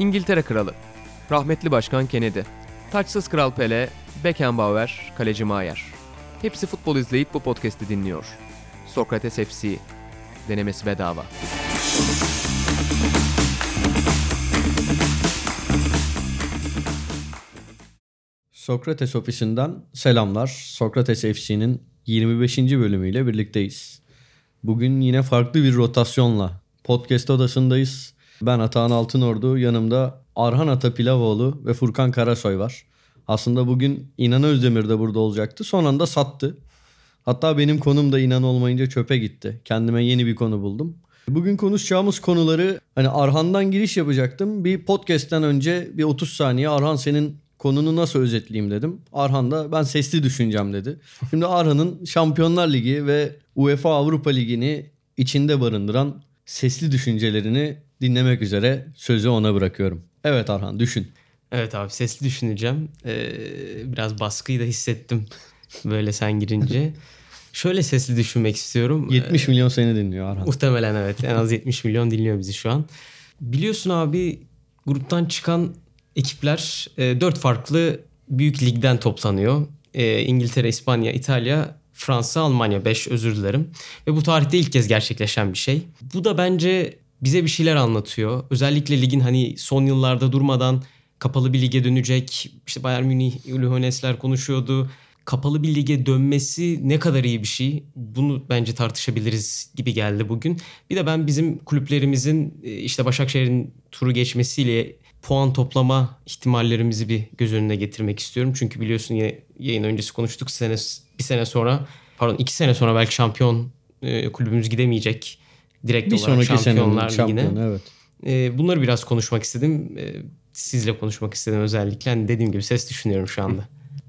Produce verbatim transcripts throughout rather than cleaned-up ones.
İngiltere Kralı, rahmetli Başkan Kennedy, taçsız Kral Pele, Beckenbauer, kaleci Maier. Hepsi futbol izleyip bu podcast'i dinliyor. Sócrates F C, denemesi bedava. Sócrates ofisinden selamlar. Sócrates F C'nin yirmi beşinci bölümüyle birlikteyiz. Bugün yine farklı bir rotasyonla podcast odasındayız. Ben Atahan Altınordu, yanımda Arhan Ata Pilavoğlu ve Furkan Karasoy var. Aslında bugün İnan Özdemir de burada olacaktı. Son anda sattı. Hatta benim konum da İnan olmayınca çöpe gitti. Kendime yeni bir konu buldum. Bugün konuşacağımız konuları, hani Arhan'dan giriş yapacaktım. Bir podcast'ten önce bir otuz saniye Arhan senin konunu nasıl özetleyeyim dedim. Arhan da ben sesli düşüneceğim dedi. Şimdi Arhan'ın Şampiyonlar Ligi ve UEFA Avrupa Ligi'ni içinde barındıran sesli düşüncelerini dinlemek üzere sözü ona bırakıyorum. Evet Arhan, düşün. Evet abi, sesli düşüneceğim. Ee, biraz baskıyı da hissettim böyle sen girince. Şöyle sesli düşünmek istiyorum. yetmiş milyon seni dinliyor Arhan. Muhtemelen evet. En az yetmiş milyon dinliyor bizi şu an. Biliyorsun abi, gruptan çıkan ekipler dört farklı büyük ligden toplanıyor. E, İngiltere, İspanya, İtalya, Fransa, Almanya. beş özür dilerim. Ve bu tarihte ilk kez gerçekleşen bir şey. Bu da bence bize bir şeyler anlatıyor. Özellikle ligin hani son yıllarda durmadan kapalı bir lige dönecek. İşte Bayern Münih, Ulu Hönesler konuşuyordu. Kapalı bir lige dönmesi ne kadar iyi bir şey. Bunu bence tartışabiliriz gibi geldi bugün. Bir de ben bizim kulüplerimizin işte Başakşehir'in turu geçmesiyle puan toplama ihtimallerimizi bir göz önüne getirmek istiyorum. Çünkü biliyorsun yine yayın öncesi konuştuk. Sene, bir sene sonra pardon iki sene sonra belki şampiyon e, kulübümüz gidemeyecek. Direkt bir olarak Şampiyonlar Ligi'ne. Şampiyon, evet. E, bunları biraz konuşmak istedim. E, sizle konuşmak istedim özellikle. Yani dediğim gibi ses düşünüyorum şu anda.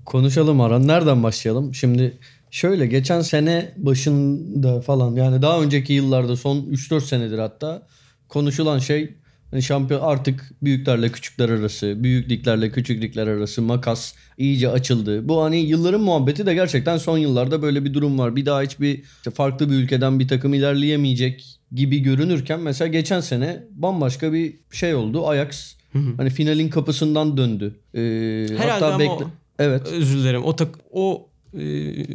Konuşalım Aran. Nereden başlayalım? Şimdi şöyle, geçen sene başında falan, yani daha önceki yıllarda, son üç dört senedir hatta konuşulan şey, yani şampiyon artık büyüklerle küçükler arası, büyüklüklerle küçüklükler arası makas iyice açıldı. Bu hani yılların muhabbeti de gerçekten son yıllarda böyle bir durum var. Bir daha hiçbir işte farklı bir ülkeden bir takım ilerleyemeyecek gibi görünürken mesela geçen sene bambaşka bir şey oldu. Ajax hı hı. hani finalin kapısından döndü. Ee, Herhalde hatta bekle- o, evet. Özür dilerim. O tak- o e,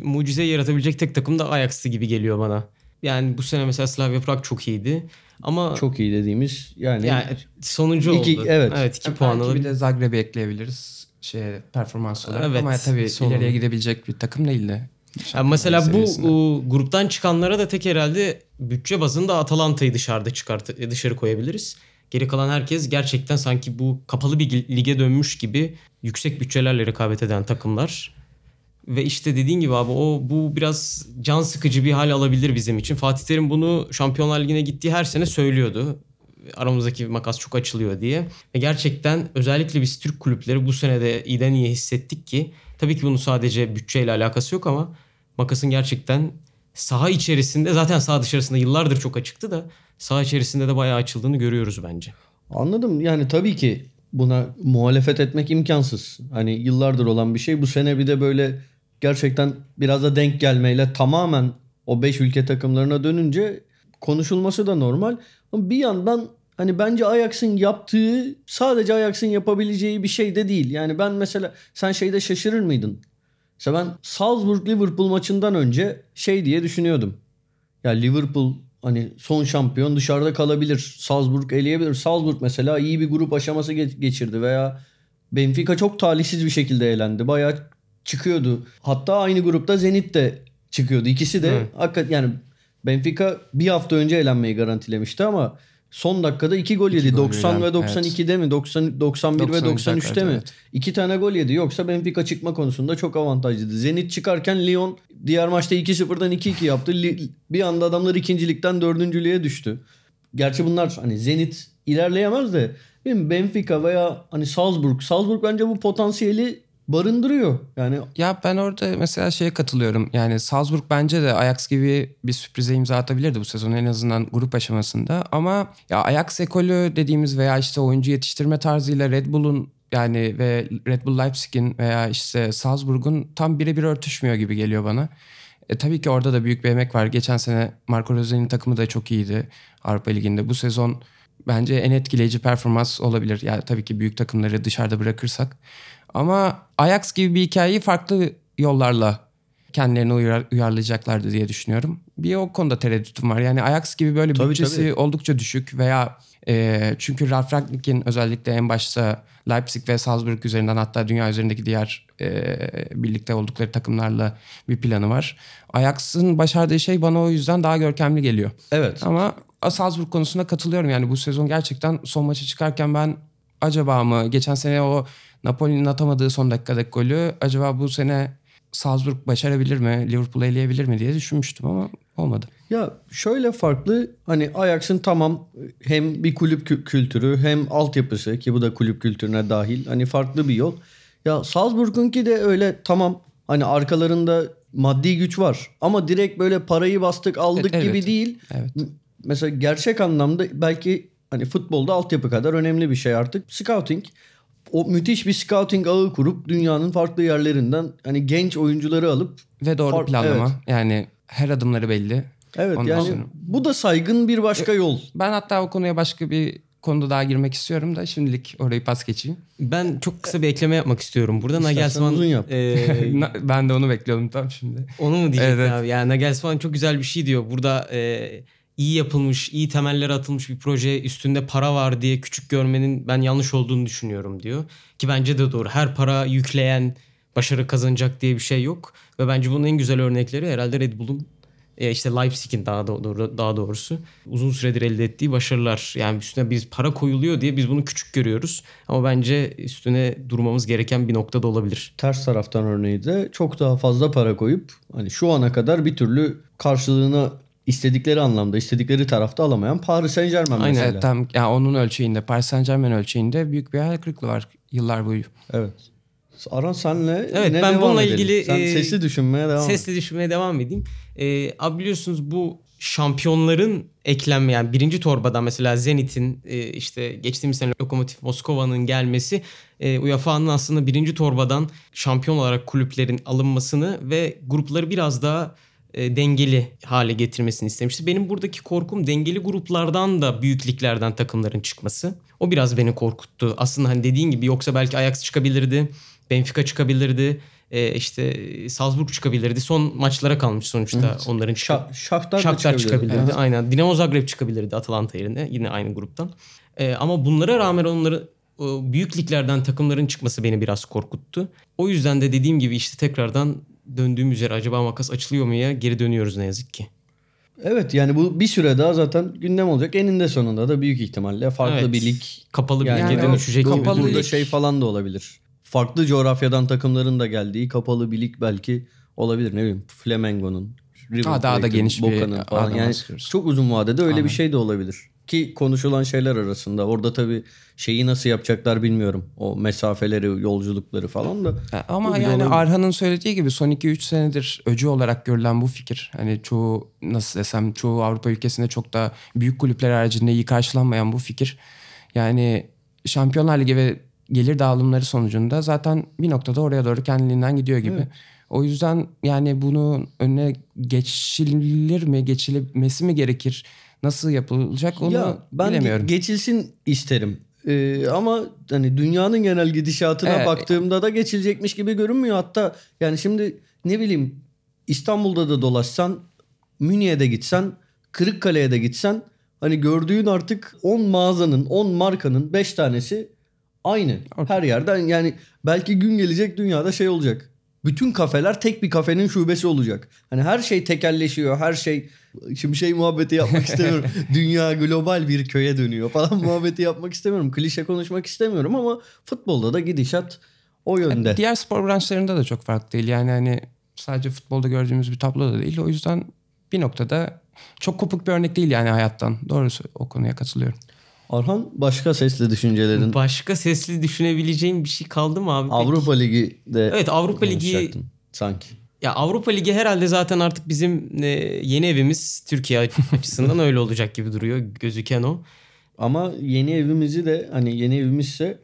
mucizeyi yaratabilecek tek takım da Ajax'tı gibi geliyor bana. Yani bu sene mesela Slavia Prague çok iyiydi. Ama çok iyi dediğimiz yani, yani sonuncu iki, oldu. Evet. Evet, iki yani puan alabilir. Bir de Zagreb'i ekleyebiliriz şey performans olarak. Evet, ama tabii son ileriye gidebilecek bir takım değildi. Yani mesela bu o, gruptan çıkanlara da tek herhalde bütçe bazında Atalanta'yı dışarıda çıkart dışarı koyabiliriz. Geri kalan herkes gerçekten sanki bu kapalı bir lige dönmüş gibi yüksek bütçelerle rekabet eden takımlar. Ve işte dediğin gibi abi, o bu biraz can sıkıcı bir hal alabilir bizim için. Fatih Terim bunu Şampiyonlar Ligi'ne gittiği her sene söylüyordu. Aramızdaki makas çok açılıyor diye. Ve gerçekten özellikle biz Türk kulüpleri bu sene de iyiden iyiye hissettik ki, tabii ki bunun sadece bütçeyle alakası yok ama makasın gerçekten saha içerisinde, zaten saha dışarısında yıllardır çok açıktı da saha içerisinde de bayağı açıldığını görüyoruz bence. Anladım. Yani tabii ki buna muhalefet etmek imkansız. Hani yıllardır olan bir şey. Bu sene bir de böyle gerçekten biraz da denk gelmeyle tamamen o beş ülke takımlarına dönünce konuşulması da normal. Ama bir yandan hani bence Ajax'ın yaptığı sadece Ajax'ın yapabileceği bir şey de değil. Yani ben mesela, sen şeyde şaşırır mıydın? Mesela ben Salzburg-Liverpool maçından önce şey diye düşünüyordum. Ya Liverpool hani son şampiyon, dışarıda kalabilir. Salzburg eleyebilir. Salzburg mesela iyi bir grup aşaması geçirdi veya Benfica çok talihsiz bir şekilde elendi. Bayağı çıkıyordu. Hatta aynı grupta Zenit de çıkıyordu. İkisi de evet. Hakikaten yani Benfica bir hafta önce elenmeyi garantilemişti ama son dakikada iki gol iki yedi. Gol doksan yedi. Ve doksan ikide evet. mi? doksan, doksan bir doksan, ve doksan üçte mi? Evet. İki tane gol yedi. Yoksa Benfica çıkma konusunda çok avantajlıydı. Zenit çıkarken Lyon diğer maçta iki sıfırdan iki iki yaptı. Bir anda adamlar ikincilikten dördüncülüğe düştü. Gerçi bunlar hani Zenit ilerleyemez de Benfica veya hani Salzburg. Salzburg bence bu potansiyeli barındırıyor. Yani ya ben orada mesela şeye katılıyorum. Yani Salzburg bence de Ajax gibi bir sürprize imza atabilirdi bu sezon, en azından grup aşamasında. Ama ya Ajax ekolü dediğimiz veya işte oyuncu yetiştirme tarzıyla Red Bull'un yani ve Red Bull Leipzig'in veya işte Salzburg'un tam birebir örtüşmüyor gibi geliyor bana. E, tabii ki orada da büyük bir emek var. Geçen sene Marco Rose'nin takımı da çok iyiydi Avrupa Ligi'nde. Bu sezon bence en etkileyici performans olabilir. Yani tabii ki büyük takımları dışarıda bırakırsak. Ama Ajax gibi bir hikayeyi farklı yollarla kendilerine uyar, uyarlayacaklardı diye düşünüyorum. Bir o konuda tereddütüm var. Yani Ajax gibi böyle tabii, bütçesi tabii. oldukça düşük veya e, çünkü Ralf Rangnick'in özellikle en başta Leipzig ve Salzburg üzerinden, hatta dünya üzerindeki diğer e, birlikte oldukları takımlarla bir planı var. Ajax'ın başardığı şey bana o yüzden daha görkemli geliyor. Evet. Ama Salzburg konusunda katılıyorum. Yani bu sezon gerçekten son maça çıkarken ben acaba mı geçen sene o Napoli'nin atamadığı son dakikadaki golü acaba bu sene Salzburg başarabilir mi, Liverpool'u eleyebilir mi diye düşünmüştüm ama olmadı. Ya şöyle farklı, hani Ajax'ın tamam hem bir kulüp kü- kültürü hem altyapısı, ki bu da kulüp kültürüne dahil, hani farklı bir yol. Ya Salzburg'unki de öyle, tamam hani arkalarında maddi güç var ama direkt böyle parayı bastık aldık evet, gibi evet. değil. Evet. Mesela gerçek anlamda belki hani futbolda altyapı kadar önemli bir şey artık scouting. O müthiş bir scouting ağı kurup dünyanın farklı yerlerinden hani genç oyuncuları alıp ve doğru far- planlama. Evet. Yani her adımları belli. Evet. Ondan yani sonra... bu da saygın bir başka yol. Ben hatta o konuya başka bir konuda daha girmek istiyorum da şimdilik orayı pas geçeyim. Ben çok kısa bir ekleme yapmak istiyorum. Burada Nagelsman e... ben de onu bekliyordum tam şimdi. Onu mu diyecektin evet. abi? Yani Nagelsman çok güzel bir şey diyor. Burada e... iyi yapılmış, iyi temeller atılmış bir proje, üstünde para var diye küçük görmenin ben yanlış olduğunu düşünüyorum diyor. Ki bence de doğru. Her para yükleyen başarı kazanacak diye bir şey yok. Ve bence bunun en güzel örnekleri herhalde Red Bull'un, işte Leipzig'in daha doğru, daha doğrusu uzun süredir elde ettiği başarılar. Yani üstüne biz para koyuluyor diye biz bunu küçük görüyoruz. Ama bence üstüne durmamız gereken bir nokta da olabilir. Ters taraftan örneği de çok daha fazla para koyup hani şu ana kadar bir türlü karşılığını İstedikleri anlamda, istedikleri tarafta alamayan Paris Saint-Germain mesela. Aynen, tam yani onun ölçeğinde, Paris Saint-Germain ölçeğinde büyük bir hayal kırıklığı var yıllar boyu. Evet. Aran senle evet, ne ben bununla edelim? ilgili Sen e, sesli düşünmeye devam Sesli edin. düşünmeye devam edeyim. E, abi biliyorsunuz bu şampiyonların eklenmeyen yani birinci torbadan mesela Zenit'in e, işte geçtiğimiz sene Lokomotiv Moskova'nın gelmesi e, U E F A'nın aslında birinci torbadan şampiyon olarak kulüplerin alınmasını ve grupları biraz daha dengeli hale getirmesini istemişti. Benim buradaki korkum dengeli gruplardan da büyüklüklerden takımların çıkması. O biraz beni korkuttu. Aslında hani dediğin gibi yoksa belki Ajax çıkabilirdi, Benfica çıkabilirdi, e işte Salzburg çıkabilirdi. Son maçlara kalmış sonuçta evet. onların. Şa- Shakhtar çıkabilirdi. çıkabilirdi. Evet. Aynen. Dinamo Zagreb çıkabilirdi Atalanta yerine. Yine aynı gruptan. E, ama bunlara rağmen onları büyüklüklerden takımların çıkması beni biraz korkuttu. O yüzden de dediğim gibi işte tekrardan döndüğüm üzere acaba makas açılıyor mu ya geri dönüyoruz ne yazık ki. Evet yani bu bir süre daha zaten gündem olacak. Eninde sonunda da büyük ihtimalle farklı evet. bir lig. Kapalı bir yani lige dönüşecek. Kapalı burada lig. Şey falan da olabilir. Farklı coğrafyadan takımların da geldiği kapalı bir lig belki olabilir. Ne bileyim Flamengo'nun, River Plate'in, Boca'nın falan. Yani istiyoruz. Çok uzun vadede öyle Aynen. bir şey de olabilir. Ki konuşulan şeyler arasında orada tabii şeyi nasıl yapacaklar bilmiyorum. O mesafeleri, yolculukları falan da. Ama yani olabilir. Arhan'ın söylediği gibi son iki üç senedir öcü olarak görülen bu fikir. Hani çoğu nasıl desem çoğu Avrupa ülkesinde çok da büyük kulüpler haricinde iyi karşılanmayan bu fikir. Yani Şampiyonlar Ligi ve gelir dağılımları sonucunda zaten bir noktada oraya doğru kendiliğinden gidiyor gibi. Evet. O yüzden yani bunun önüne geçilir mi, geçilmesi mi gerekir? Nasıl yapılacak onu ya, ben bilemiyorum. Ben geçilsin isterim. Ee, ama hani dünyanın genel gidişatına evet. baktığımda da geçilecekmiş gibi görünmüyor. Hatta yani şimdi ne bileyim İstanbul'da da dolaşsan, Münih'e de gitsen, Kırıkkale'ye de gitsen hani gördüğün artık on mağazanın, on markanın beş tanesi aynı. Artık. Her yerden yani belki gün gelecek dünyada şey olacak. Bütün kafeler tek bir kafenin şubesi olacak. Hani her şey tekelleşiyor, her şey... Şimdi şey muhabbeti yapmak istemiyorum. Dünya global bir köye dönüyor falan muhabbeti yapmak istemiyorum. Klişe konuşmak istemiyorum ama futbolda da gidişat o yönde. Yani diğer spor branşlarında da çok farklı değil. Yani hani sadece futbolda gördüğümüz bir tablo da değil. O yüzden bir noktada çok kopuk bir örnek değil yani hayattan. Doğrusu o konuya katılıyorum. Arhan başka sesli düşüncelerin... Başka sesli düşünebileceğim bir şey kaldı mı abi? Avrupa Ligi de... Evet Avrupa Ligi... Sanki. Ya Avrupa Ligi herhalde zaten artık bizim yeni evimiz Türkiye açısından öyle olacak gibi duruyor gözüken o. Ama yeni evimizi de hani yeni evimizse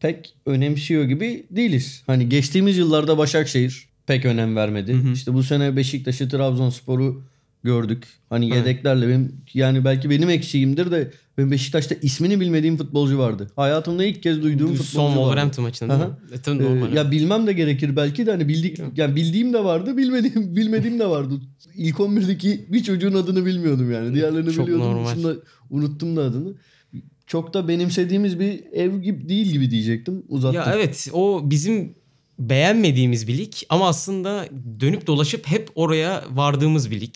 pek önemsiyor gibi değiliz. Hani geçtiğimiz yıllarda Başakşehir pek önem vermedi. Hı hı. İşte bu sene Beşiktaş'ı, Trabzonspor'u gördük. Hani yedeklerle benim, yani belki benim eksiğimdir de ben Beşiktaş'ta ismini bilmediğim futbolcu vardı. Hayatımda ilk kez duyduğum son futbolcu vardı. Son Wolverhampton maçında değil mi? E, ya bilmem de gerekir belki de hani bildik yani bildiğim de vardı, bilmediğim bilmediğim de vardı. İlk on birdeki bir çocuğun adını bilmiyordum yani. Diğerlerini çok biliyordum. Normal. Şimdi unuttum da adını. Çok da benimsediğimiz bir ev gibi değil gibi diyecektim. Uzattım. Ya evet, o bizim beğenmediğimiz bir lig ama aslında dönüp dolaşıp hep oraya vardığımız bir lig.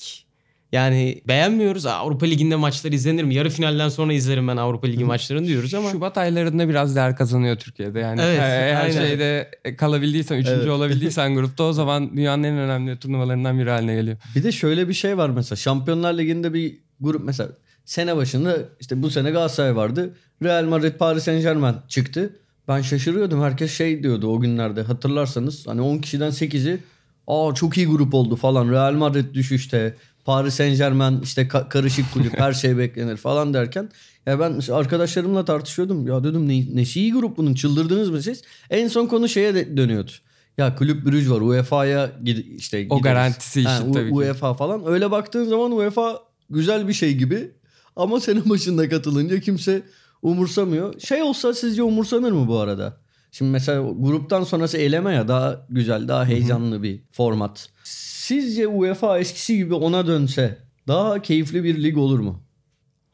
Yani beğenmiyoruz. Avrupa Ligi'nde maçlar izlenir mi? Yarı finalden sonra izlerim ben Avrupa Ligi maçlarını diyoruz ama. Şubat aylarında biraz değer kazanıyor Türkiye'de. Yani evet, her aynen. şeyde kalabildiysen, üçüncü evet. olabildiysen grupta o zaman dünyanın en önemli turnuvalarından biri haline geliyor. Bir de şöyle bir şey var mesela. Şampiyonlar Ligi'nde bir grup mesela sene başında işte bu sene Galatasaray vardı. Real Madrid, Paris Saint-Germain çıktı. Ben şaşırıyordum. Herkes şey diyordu o günlerde, hatırlarsanız. Hani on kişiden sekizi aa çok iyi grup oldu falan. Real Madrid düşüşte. Paris Saint-Germain işte ka- karışık kulüp, her şey beklenir falan derken ya ben arkadaşlarımla tartışıyordum. Ya dedim ne, nesi iyi grup bunun, çıldırdınız mı siz? En son konu şeye de dönüyordu. Ya kulüp brüj var, U E F A'ya gid- işte gideriz. O garantisi için ha, U- tabii ki. UEFA falan. Öyle baktığın zaman UEFA güzel bir şey gibi ama sene başında katılınca kimse umursamıyor. Şey olsa sizce umursanır mı bu arada? Şimdi mesela gruptan sonrası eleme ya, daha güzel, daha heyecanlı bir format. Sizce UEFA eskisi gibi ona dönse daha keyifli bir lig olur mu?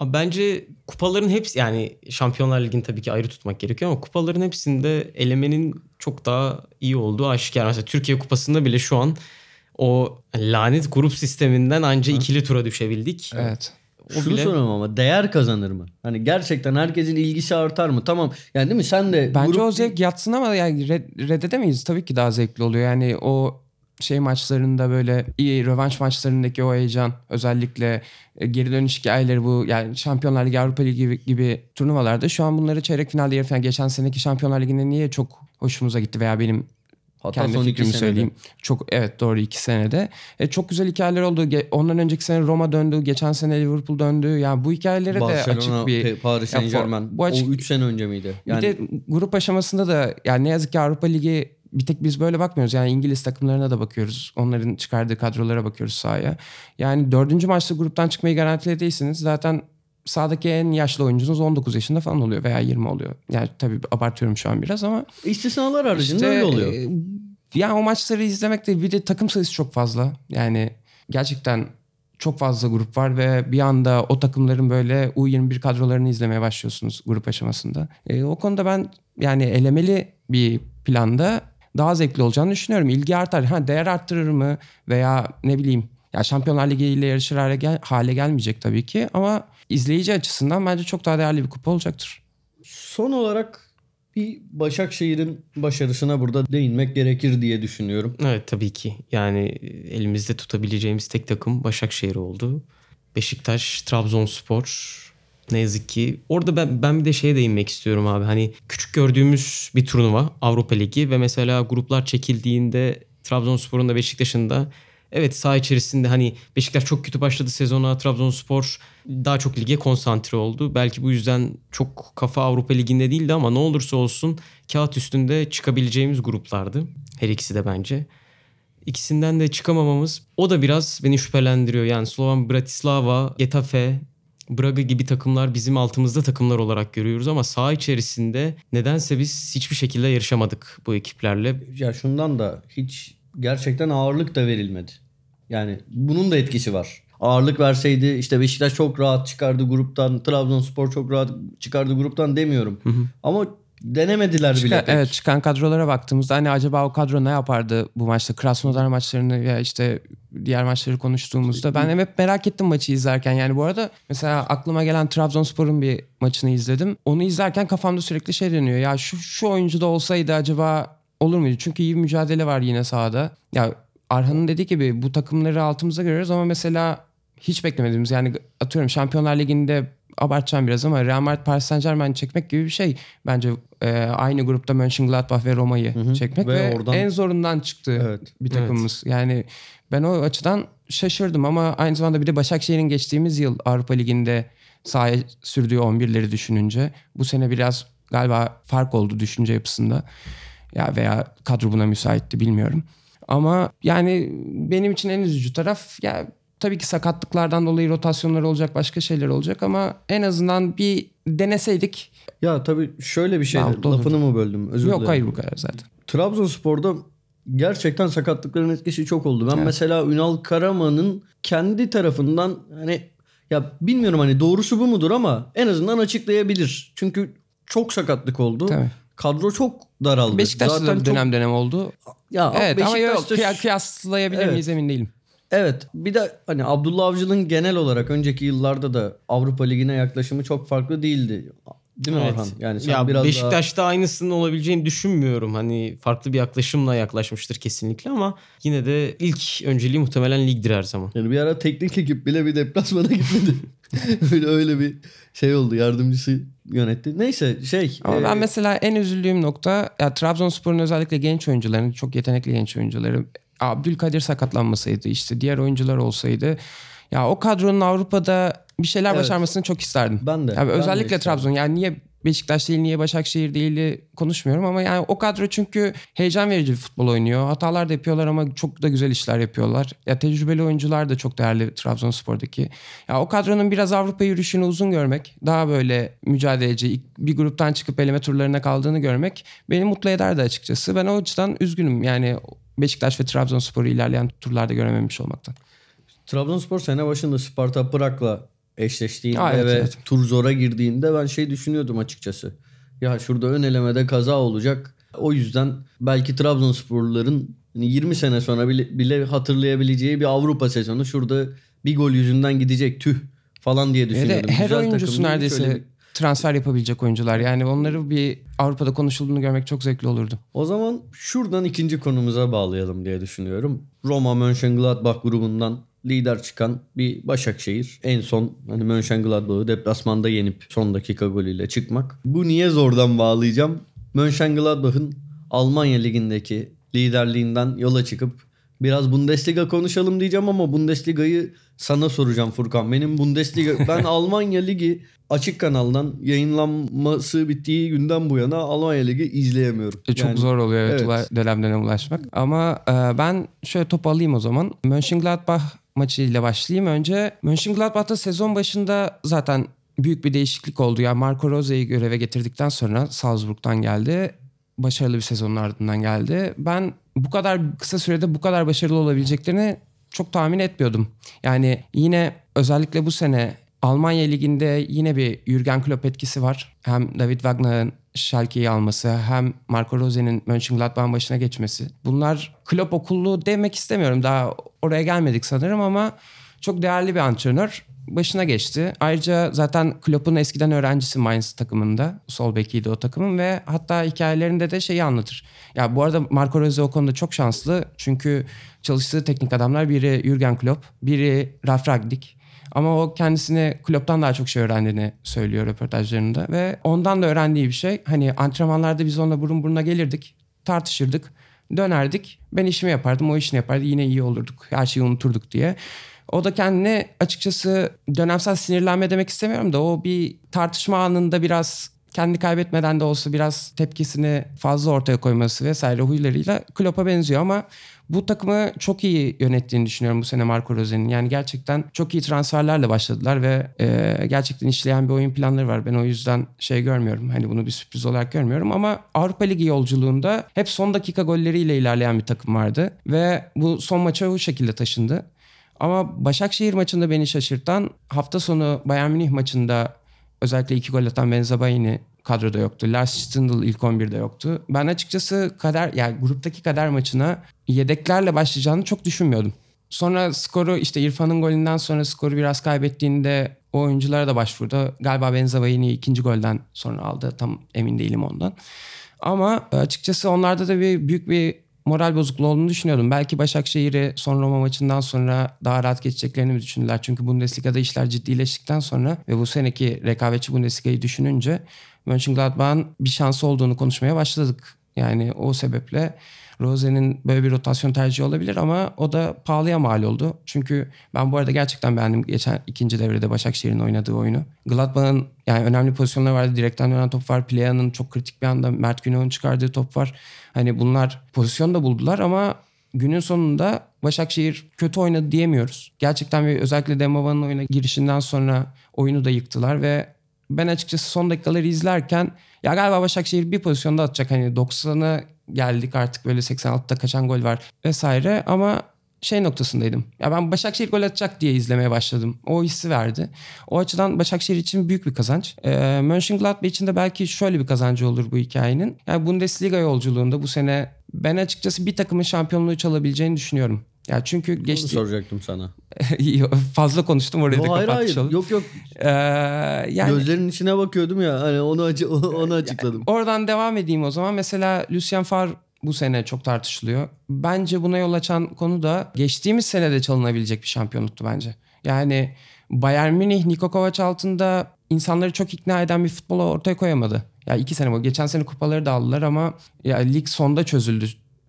Bence kupaların hepsi, yani Şampiyonlar Ligi'ni tabii ki ayrı tutmak gerekiyor ama kupaların hepsinde elemenin çok daha iyi olduğu aşikar. Mesela Türkiye Kupası'nda bile şu an o lanet grup sisteminden anca ha. ikili tura düşebildik. Evet. O şunu bile... soruyorum ama değer kazanır mı? Hani gerçekten herkesin ilgisi artar mı? Tamam yani değil mi sen de... Bence grup... o zevk yatsın ama yani reddedemeyiz. Tabii ki daha zevkli oluyor yani o... şey maçlarında böyle iyi rövanş maçlarındaki o heyecan, özellikle geri dönüş hikayeleri, bu yani Şampiyonlar Ligi, Avrupa Ligi gibi, gibi turnuvalarda şu an bunları çeyrek finalde, yarı final, geçen seneki Şampiyonlar Ligi'nde niye çok hoşumuza gitti veya benim hatta kendi fikrimi söyleyeyim. Çok evet doğru iki senede. E, çok güzel hikayeler oldu. Ondan önceki sene Roma döndü, geçen sene Liverpool döndü. Yani bu hikayelere Barcelona, de açık bir Paris Saint-Germain. Bu açık, o üç sene önce miydi? Yani bir de grup aşamasında da yani ne yazık ki Avrupa Ligi bir tek biz böyle bakmıyoruz. Yani İngiliz takımlarına da bakıyoruz. Onların çıkardığı kadrolara bakıyoruz sahaya. Yani dördüncü maçta gruptan çıkmayı garantilediyseniz zaten sahadaki en yaşlı oyuncunuz on dokuz yaşında falan oluyor veya yirmi oluyor. Yani tabii abartıyorum şu an biraz ama. İstisnalar haricinde işte, öyle oluyor. E, yani o maçları izlemek de, bir de takım sayısı çok fazla. Yani gerçekten çok fazla grup var ve bir anda o takımların böyle U yirmi bir kadrolarını izlemeye başlıyorsunuz grup aşamasında. E, o konuda ben yani elemeli bir planda daha zevkli olacağını düşünüyorum. İlgi artar. Ha, değer arttırır mı? Veya ne bileyim. Ya Şampiyonlar Ligi ile yarışır hale, gel- hale gelmeyecek tabii ki. Ama izleyici açısından bence çok daha değerli bir kupa olacaktır. Son olarak bir Başakşehir'in başarısına burada değinmek gerekir diye düşünüyorum. Evet tabii ki. Yani elimizde tutabileceğimiz tek takım Başakşehir oldu. Beşiktaş, Trabzonspor... Ne yazık ki. Orada ben, ben bir de şeye değinmek istiyorum abi. Hani küçük gördüğümüz bir turnuva Avrupa Ligi ve mesela gruplar çekildiğinde Trabzonspor'un da Beşiktaş'ın da evet saha içerisinde hani Beşiktaş çok kötü başladı sezona, Trabzonspor daha çok lige konsantre oldu. Belki bu yüzden çok kafa Avrupa Ligi'nde değildi ama ne olursa olsun kağıt üstünde çıkabileceğimiz gruplardı. Her ikisi de bence. İkisinden de çıkamamamız o da biraz beni şüphelendiriyor. Yani Slovan Bratislava, Getafe, Braga gibi takımlar bizim altımızda takımlar olarak görüyoruz ama saha içerisinde nedense biz hiçbir şekilde yarışamadık bu ekiplerle. Ya şundan da hiç gerçekten ağırlık da verilmedi. Yani bunun da etkisi var. Ağırlık verseydi işte Beşiktaş çok rahat çıkardı gruptan, Trabzonspor çok rahat çıkardı gruptan demiyorum. Hı hı. Ama denemediler Çıka, bile. Pek. Evet, çıkan kadrolara baktığımızda hani acaba o kadro ne yapardı bu maçta? Krasnodar maçlarını veya işte diğer maçları konuştuğumuzda ben hep merak ettim maçı izlerken. Yani bu arada mesela aklıma gelen Trabzonspor'un bir maçını izledim. Onu izlerken kafamda sürekli şey dönüyor. Ya şu şu oyuncu da olsaydı acaba olur muydu? Çünkü iyi bir mücadele var yine sahada. Ya Arhan'ın dediği gibi bu takımları altımıza görüyoruz ama mesela hiç beklemediğimiz, yani atıyorum Şampiyonlar Ligi'nde abartacağım biraz ama Real Madrid, Paris Saint-Germain'i çekmek gibi bir şey. Bence e, aynı grupta Mönchengladbach ve Roma'yı hı hı. çekmek ve, ve oradan... en zorundan çıktı evet. bir takımımız. Evet. Yani ben o açıdan şaşırdım ama aynı zamanda bir de Başakşehir'in geçtiğimiz yıl Avrupa Ligi'nde sahaya sürdüğü on birleri düşününce bu sene biraz galiba fark oldu düşünce yapısında. Ya veya kadro buna müsaitti bilmiyorum. Ama yani benim için en üzücü taraf ya Tabii ki sakatlıklardan dolayı rotasyonlar olacak, başka şeyler olacak ama en azından bir deneseydik. Ya tabii şöyle bir şey, lafını mı böldüm? Özür dilerim. Yok hayır, bu kadar zaten. Trabzonspor'da gerçekten sakatlıkların etkisi çok oldu. Ben evet. mesela Ünal Karaman'ın kendi tarafından hani ya bilmiyorum hani doğrusu bu mudur ama en azından açıklayabilir. Çünkü çok sakatlık oldu. Tabii. Kadro çok daraldı. Beşiktaş'ta da dönem çok... dönem oldu. Ya evet, Beşiktaş'ta... ama yok, kıyaslayabilir evet. miyiz emin değilim. Evet, bir de hani Abdullah Avcı'nın genel olarak önceki yıllarda da Avrupa Ligi'ne yaklaşımı çok farklı değildi. Değil mi evet. Orhan? Yani sen ya biraz Beşiktaş'ta daha... aynısının olabileceğini düşünmüyorum. Hani farklı bir yaklaşımla yaklaşmıştır kesinlikle ama yine de ilk önceliği muhtemelen ligdir her zaman. Yani bir ara teknik ekip bile bir deplasmana gitmedi. öyle öyle bir şey oldu. Yardımcısı yönetti. Neyse şey. Ama e... ben mesela en üzüldüğüm nokta ya Trabzonspor'un özellikle genç oyuncularının, çok yetenekli genç oyuncuları, Abdülkadir sakatlanmasaydı, işte diğer oyuncular olsaydı ya o kadronun Avrupa'da bir şeyler evet. başarmasını çok isterdim. Ben de. Yani ben özellikle de Trabzon. Yani niye Beşiktaş değil, niye Başakşehir değil konuşmuyorum ama yani o kadro çünkü heyecan verici bir futbol oynuyor. Hatalar da yapıyorlar ama çok da güzel işler yapıyorlar. Ya tecrübeli oyuncular da çok değerli Trabzonspor'daki. Ya o kadronun biraz Avrupa yürüyüşünü uzun görmek, daha böyle mücadeleci, bir gruptan çıkıp eleme turlarına kaldığını görmek beni mutlu ederdi açıkçası. Ben o açıdan üzgünüm. Yani Beşiktaş ve Trabzonspor'u ilerleyen turlarda görememiş olmaktan. Trabzonspor sene başında Sparta Prag'la eşleştiğinde Aa, evet, ve evet. tur zora girdiğinde ben şey düşünüyordum açıkçası. Ya şurada ön elemede kaza olacak. O yüzden belki Trabzonsporluların yirmi sene sonra bile hatırlayabileceği bir Avrupa sezonu şurada bir gol yüzünden gidecek tüh falan diye düşünüyordum. Her Güzel oyuncusu neredeyse şöyle... transfer yapabilecek oyuncular. Yani onları bir Avrupa'da konuşulduğunu görmek çok zevkli olurdu. O zaman şuradan ikinci konumuza bağlayalım diye düşünüyorum. Roma Mönchengladbach grubundan lider çıkan bir Başakşehir. En son hani Mönchengladbach'ı deplasmanda yenip son dakika golüyle çıkmak. Bu niye zordan bağlayacağım? Mönchengladbach'ın Almanya Ligi'ndeki liderliğinden yola çıkıp biraz Bundesliga konuşalım diyeceğim ama Bundesliga'yı sana soracağım Furkan. Benim Bundesliga... Ben Almanya Ligi açık kanaldan yayınlanması bittiği günden bu yana Almanya Ligi izleyemiyorum. E çok yani, zor oluyor evet, evet. dönem dönem ulaşmak. Ama e, ben şöyle topu alayım o zaman. Mönchengladbach maçıyla başlayayım. Önce Mönchengladbach'ta sezon başında zaten büyük bir değişiklik oldu. Yani Marco Rose'yi göreve getirdikten sonra Salzburg'dan geldi. Başarılı bir sezonun ardından geldi. Ben bu kadar kısa sürede bu kadar başarılı olabileceklerini çok tahmin etmiyordum. Yani yine özellikle bu sene Almanya Ligi'nde yine bir Jürgen Klopp etkisi var. Hem David Wagner'ın Schalke'yi alması, hem Marco Rose'nin Mönchengladbach'ın başına geçmesi. Bunlar Klopp okullu demek istemiyorum. Daha oraya gelmedik sanırım ama çok değerli bir antrenör başına geçti. Ayrıca zaten Klopp'un eskiden öğrencisi Mainz takımında. Sol bekiydi o takımın ve hatta hikayelerinde de şeyi anlatır. Ya bu arada Marco Rose o konuda çok şanslı. Çünkü çalıştığı teknik adamlar biri Jürgen Klopp, biri Ralf Rangnick. Ama o kendisini Klopp'tan daha çok şey öğrendiğini söylüyor röportajlarında. Ve ondan da öğrendiği bir şey. Hani antrenmanlarda biz onunla burun buruna gelirdik, tartışırdık, dönerdik. Ben işimi yapardım, o işini yapardı. Yine iyi olurduk, her şeyi unuturduk diye. O da kendini açıkçası dönemsel sinirlenme demek istemiyorum da o bir tartışma anında biraz kendi kaybetmeden de olsa biraz tepkisini fazla ortaya koyması vesaire huylarıyla Klopp'a benziyor ama bu takımı çok iyi yönettiğini düşünüyorum bu sene Marco Rose'nin. Yani gerçekten çok iyi transferlerle başladılar ve e, gerçekten işleyen bir oyun planları var. Ben o yüzden şey görmüyorum. Hani bunu bir sürpriz olarak görmüyorum ama Avrupa Ligi yolculuğunda hep son dakika golleriyle ilerleyen bir takım vardı ve bu son maça bu şekilde taşındı. Ama Başakşehir maçında beni şaşırtan hafta sonu Bayern Münih maçında özellikle iki gol atan Benzabaini kadroda yoktu. Lars Stindl ilk on birde yoktu. Ben açıkçası kader, yani gruptaki kader maçına yedeklerle başlayacağını çok düşünmüyordum. Sonra skoru işte İrfan'ın golünden sonra skoru biraz kaybettiğinde o oyunculara da başvurdu. Galiba Benzabaini ikinci golden sonra aldı. Tam emin değilim ondan. Ama açıkçası onlarda da bir büyük bir moral bozukluğu olduğunu düşünüyordum. Belki Başakşehir'i son Roma maçından sonra daha rahat geçeceklerini mi düşündüler? Çünkü Bundesliga'da işler ciddileştikten sonra ve bu seneki rekabetçi Bundesliga'yı düşününce Mönchengladbach'ın bir şansı olduğunu konuşmaya başladık. Yani o sebeple Rose'nin böyle bir rotasyon tercihi olabilir ama o da pahalıya mal oldu. Çünkü ben bu arada gerçekten beğendim geçen ikinci devrede Başakşehir'in oynadığı oyunu. Gladbach'ın yani önemli pozisyonları vardı. Direkten dönen top var. Playa'nın çok kritik bir anda Mert Günok'un çıkardığı top var. Hani bunlar pozisyon da buldular ama günün sonunda Başakşehir kötü oynadı diyemiyoruz. Gerçekten bir, özellikle Dembaba'nın oyuna girişinden sonra oyunu da yıktılar ve ben açıkçası son dakikaları izlerken ya galiba Başakşehir bir pozisyonda atacak, hani doksana geldik artık, böyle seksen altıda kaçan gol var vesaire, ama şey noktasındaydım. Ya ben Başakşehir gol atacak diye izlemeye başladım. O hissi verdi. O açıdan Başakşehir için büyük bir kazanç. Ee, Mönchengladbach için de belki şöyle bir kazancı olur bu hikayenin. Yani Bundesliga yolculuğunda bu sene ben açıkçası bir takımın şampiyonluğu çalabileceğini düşünüyorum. Ya çünkü bunu geçti... soracaktım sana. Fazla konuştum orayı da kapatmışalım. Yok yok. Ee, yani... Gözlerinin içine bakıyordum ya. Hani onu acı, onu açıkladım. Oradan devam edeyim o zaman. Mesela Lucien Favre bu sene çok tartışılıyor. Bence buna yol açan konu da geçtiğimiz senede çalınabilecek bir şampiyonluktu bence. Yani Bayern Münih, Niko Kovac altında insanları çok ikna eden bir futbola ortaya koyamadı. Ya iki sene bu. Geçen sene kupaları da aldılar ama ya lig sonda çözüldü.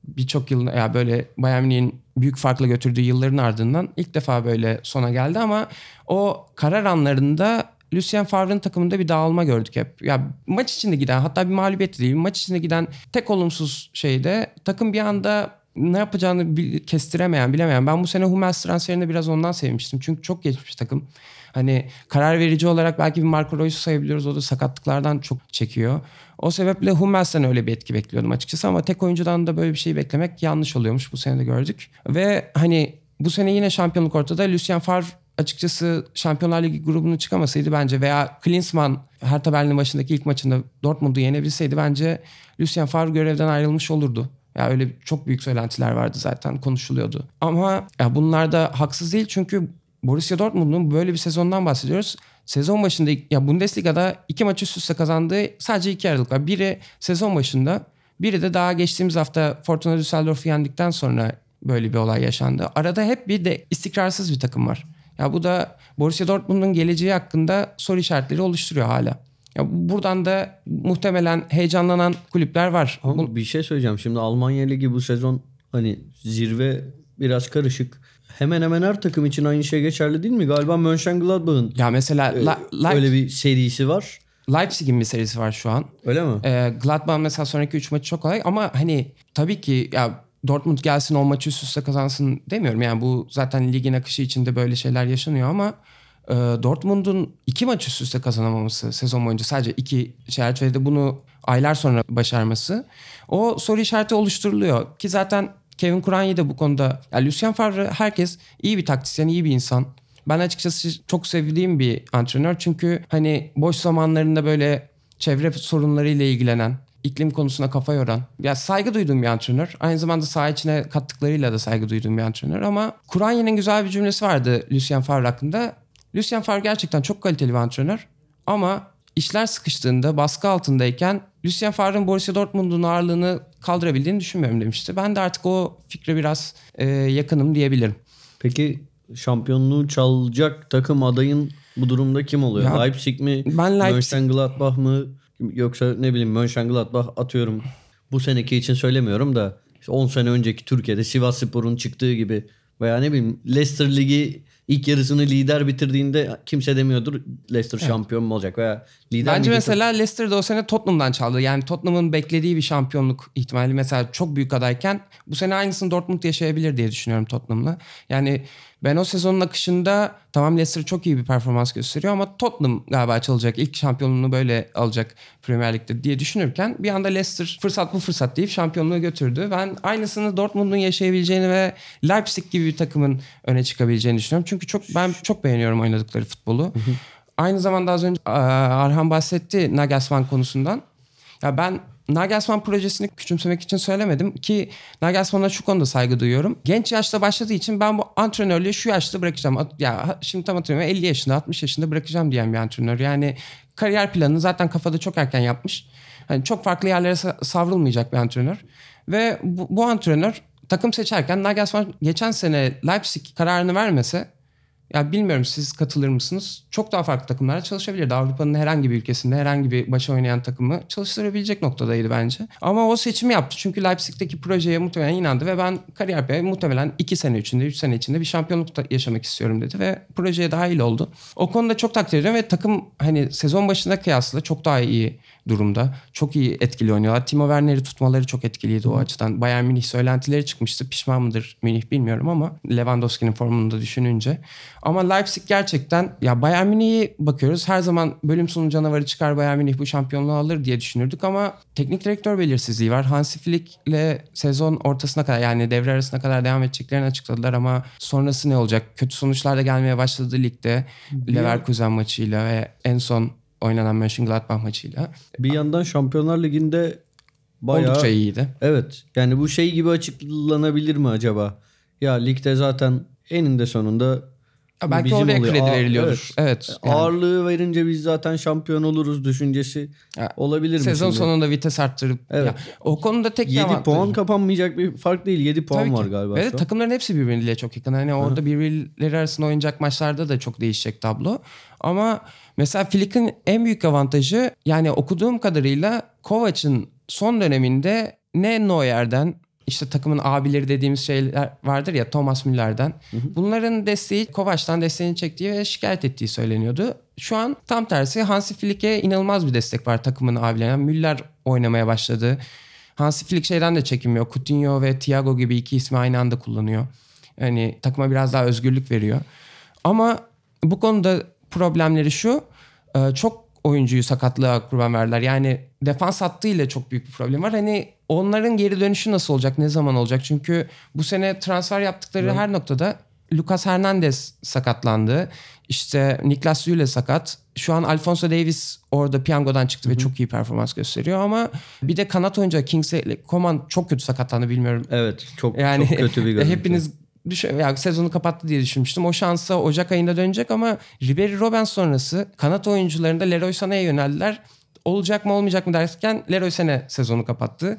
Birçok yıl ya böyle Bayern Münih'in büyük farkla götürdüğü yılların ardından ilk defa böyle sona geldi ama o karar anlarında Lucien Favre'ın takımında bir dağılma gördük hep. Ya maç içinde giden, hatta bir mağlubiyet değil, maç içinde giden tek olumsuz şeyde takım bir anda ne yapacağını kestiremeyen, bilemeyen. Ben bu sene Hummels transferini biraz ondan sevmiştim. Çünkü çok geçmiş takım. Hani karar verici olarak belki bir Marco Rose'u sayabiliyoruz. O da sakatlıklardan çok çekiyor. O sebeple Hummels'ten öyle bir etki bekliyordum açıkçası ama tek oyuncudan da böyle bir şey beklemek yanlış oluyormuş. Bu sene de gördük. Ve hani bu sene yine şampiyonluk ortada. Lucien Favre açıkçası Şampiyonlar Ligi grubunu çıkamasaydı bence veya Klinsmann her tabelinin başındaki ilk maçında Dortmund'u yenebilseydi bence Lucien Favre görevden ayrılmış olurdu. Ya öyle çok büyük söylentiler vardı, zaten konuşuluyordu. Ama ya bunlar da haksız değil çünkü Borussia Dortmund'un böyle bir sezondan bahsediyoruz. Sezon başında ya Bundesliga'da iki maç üst üste kazandığı sadece iki aralık var. Biri sezon başında, biri de daha geçtiğimiz hafta Fortuna Düsseldorf'u yendikten sonra böyle bir olay yaşandı. Arada hep bir de istikrarsız bir takım var. Ya bu da Borussia Dortmund'un geleceği hakkında soru işaretleri oluşturuyor hala. Ya buradan da muhtemelen heyecanlanan kulüpler var. Ama bir şey söyleyeceğim. Şimdi Almanya Ligi bu sezon hani zirve biraz karışık. Hemen hemen her takım için aynı şey geçerli değil mi? Galiba Mönchengladbach'ın ya mesela e, La- La- öyle bir serisi var. Leipzig'in bir serisi var şu an. Öyle mi? Ee, Gladbach mesela sonraki üç maçı çok kolay ama hani tabii ki ya Dortmund gelsin o maçı üst üste kazansın demiyorum. Yani bu zaten ligin akışı içinde böyle şeyler yaşanıyor ama e, Dortmund'un iki maç üst üste kazanamaması sezon boyunca sadece iki çerçevede bunu aylar sonra başarması o soru işareti oluşturuluyor ki zaten Kevin Kurani de bu konuda yani Lucien Favre herkes iyi bir taktisyen, iyi bir insan. Ben açıkçası çok sevdiğim bir antrenör çünkü hani boş zamanlarında böyle çevre sorunlarıyla ilgilenen, iklim konusuna kafa yoran, ya saygı duyduğum bir antrenör. Aynı zamanda saha içine kattıklarıyla da saygı duyduğum bir antrenör ama Kurani'nin güzel bir cümlesi vardı Lucien Favre hakkında. Lucien Favre gerçekten çok kaliteli bir antrenör ama işler sıkıştığında, baskı altındayken Lucien Favre'ın Borussia Dortmund'un ağırlığını kaldırabildiğini düşünmüyorum demişti. Ben de artık o fikre biraz e, yakınım diyebilirim. Peki şampiyonluğu çalacak takım adayın bu durumda kim oluyor? Ya, Leipzig mi? Ben Leipzig... Mönchengladbach mı? Yoksa ne bileyim Mönchengladbach atıyorum. Bu seneki için söylemiyorum da işte on sene önceki Türkiye'de Sivasspor'un çıktığı gibi veya ne bileyim Leicester Ligi ilk yarısını lider bitirdiğinde kimse demiyordur Leicester evet. şampiyon mu olacak veya lider. Bence mesela çok... Leicester de o sene Tottenham'dan çaldı. Yani Tottenham'ın beklediği bir şampiyonluk ihtimali mesela çok büyük adayken bu sene aynısını Dortmund yaşayabilir diye düşünüyorum Tottenham'la. Yani ben o sezonun akışında tamam Leicester çok iyi bir performans gösteriyor ama Tottenham galiba çalacak. İlk şampiyonluğunu böyle alacak Premier Lig'de diye düşünürken bir anda Leicester fırsat bu fırsat deyip şampiyonluğu götürdü. Ben aynısını Dortmund'un yaşayabileceğini ve Leipzig gibi bir takımın öne çıkabileceğini düşünüyorum. Çünkü çok ben çok beğeniyorum oynadıkları futbolu. Aynı zamanda az önce Arhan bahsetti Nagelsman konusundan. Ya ben Nagelsmann projesini küçümsemek için söylemedim ki Nagelsmann'a şu konuda saygı duyuyorum. Genç yaşta başladığı için ben bu antrenörlüğü şu yaşta bırakacağım. Ya şimdi tam hatırlamıyorum elli yaşında altmış yaşında bırakacağım diyen bir antrenör. Yani kariyer planını zaten kafada çok erken yapmış. Yani çok farklı yerlere savrulmayacak bir antrenör. Ve bu, bu antrenör takım seçerken Nagelsmann geçen sene Leipzig kararını vermese ya bilmiyorum siz katılır mısınız? Çok daha farklı takımlara çalışabilirdi. Avrupa'nın herhangi bir ülkesinde herhangi bir başa oynayan takımı çalıştırabilecek noktadaydı bence. Ama o seçimi yaptı. Çünkü Leipzig'teki projeye muhtemelen inandı ve ben kariyer planı muhtemelen iki sene içinde, üç sene içinde bir şampiyonluk yaşamak istiyorum dedi ve projeye dahil oldu. O konuda çok takdir ediyorum ve takım hani sezon başına kıyasla çok daha iyi durumda. Çok iyi etkili oynuyorlar. Timo Werner'i tutmaları çok etkiliydi o açıdan. Bayern Münih söylentileri çıkmıştı. Pişman mıdır Münih bilmiyorum ama Lewandowski'nin formunu da düşününce. Ama Leipzig gerçekten, ya Bayern Münih'e bakıyoruz. Her zaman bölüm sonu canavarı çıkar, Bayern Münih bu şampiyonluğu alır diye düşünürdük ama teknik direktör belirsizliği var. Hansi Flick'le sezon ortasına kadar, yani devre arasına kadar devam edeceklerini açıkladılar ama sonrası ne olacak? Kötü sonuçlar da gelmeye başladı ligde. Leverkusen maçıyla ve en son oynanan Mönchengladbach maçıyla. Bir yandan Şampiyonlar Ligi'nde bayağı... Oldukça iyiydi. Evet. Yani bu şey gibi açıklanabilir mi acaba? Ya ligde zaten eninde sonunda ya belki bizim oraya oluyor. Kredi veriliyordur. Ağır, evet. evet yani. Ağırlığı verince biz zaten şampiyon oluruz düşüncesi ya, olabilir mi? Sezon şimdi? Sonunda vites arttırıp... Evet. Ya, o konuda tek yedi avantajı. puan kapanmayacak bir fark değil. yedi puan tabii var ki. Galiba. Evet, takımların hepsi birbirleriyle çok yakın. Hani orada birbirleri arasında oynayacak maçlarda da çok değişecek tablo. Ama mesela Flick'in en büyük avantajı, yani okuduğum kadarıyla Kovac'ın son döneminde ne Neuer'den, İşte takımın abileri dediğimiz şeyler vardır ya, Thomas Müller'den. Hı hı. Bunların desteği, Kovac'tan desteğini çektiği ve şikayet ettiği söyleniyordu. Şu an tam tersi, Hansi Flick'e inanılmaz bir destek var takımın abilerinden. Müller oynamaya başladı. Hansi Flick şeyden de çekinmiyor. Coutinho ve Thiago gibi iki ismi aynı anda kullanıyor. Yani takıma biraz daha özgürlük veriyor. Ama bu konuda problemleri şu. Çok oyuncuyu sakatlığa kurban verdiler. Yani defans hattıyla çok büyük bir problem var. Hani onların geri dönüşü nasıl olacak? Ne zaman olacak? Çünkü bu sene transfer yaptıkları evet. her noktada Lucas Hernandez sakatlandı. İşte Niklas Süle sakat. Şu an Alphonso Davies orada piyangodan çıktı Hı-hı. ve çok iyi performans gösteriyor ama bir de kanat oyuncu Kingsley Coman çok kötü sakatlandı, bilmiyorum. Evet, çok, yani, çok kötü bir görüntü. Hepiniz düşün, ya sezonu kapattı diye düşünmüştüm. O şansa Ocak ayında dönecek ama Ribery Robben sonrası kanat oyuncularında Leroy Sané'ye yöneldiler. Olacak mı olmayacak mı derken Leroy Sané sezonu kapattı.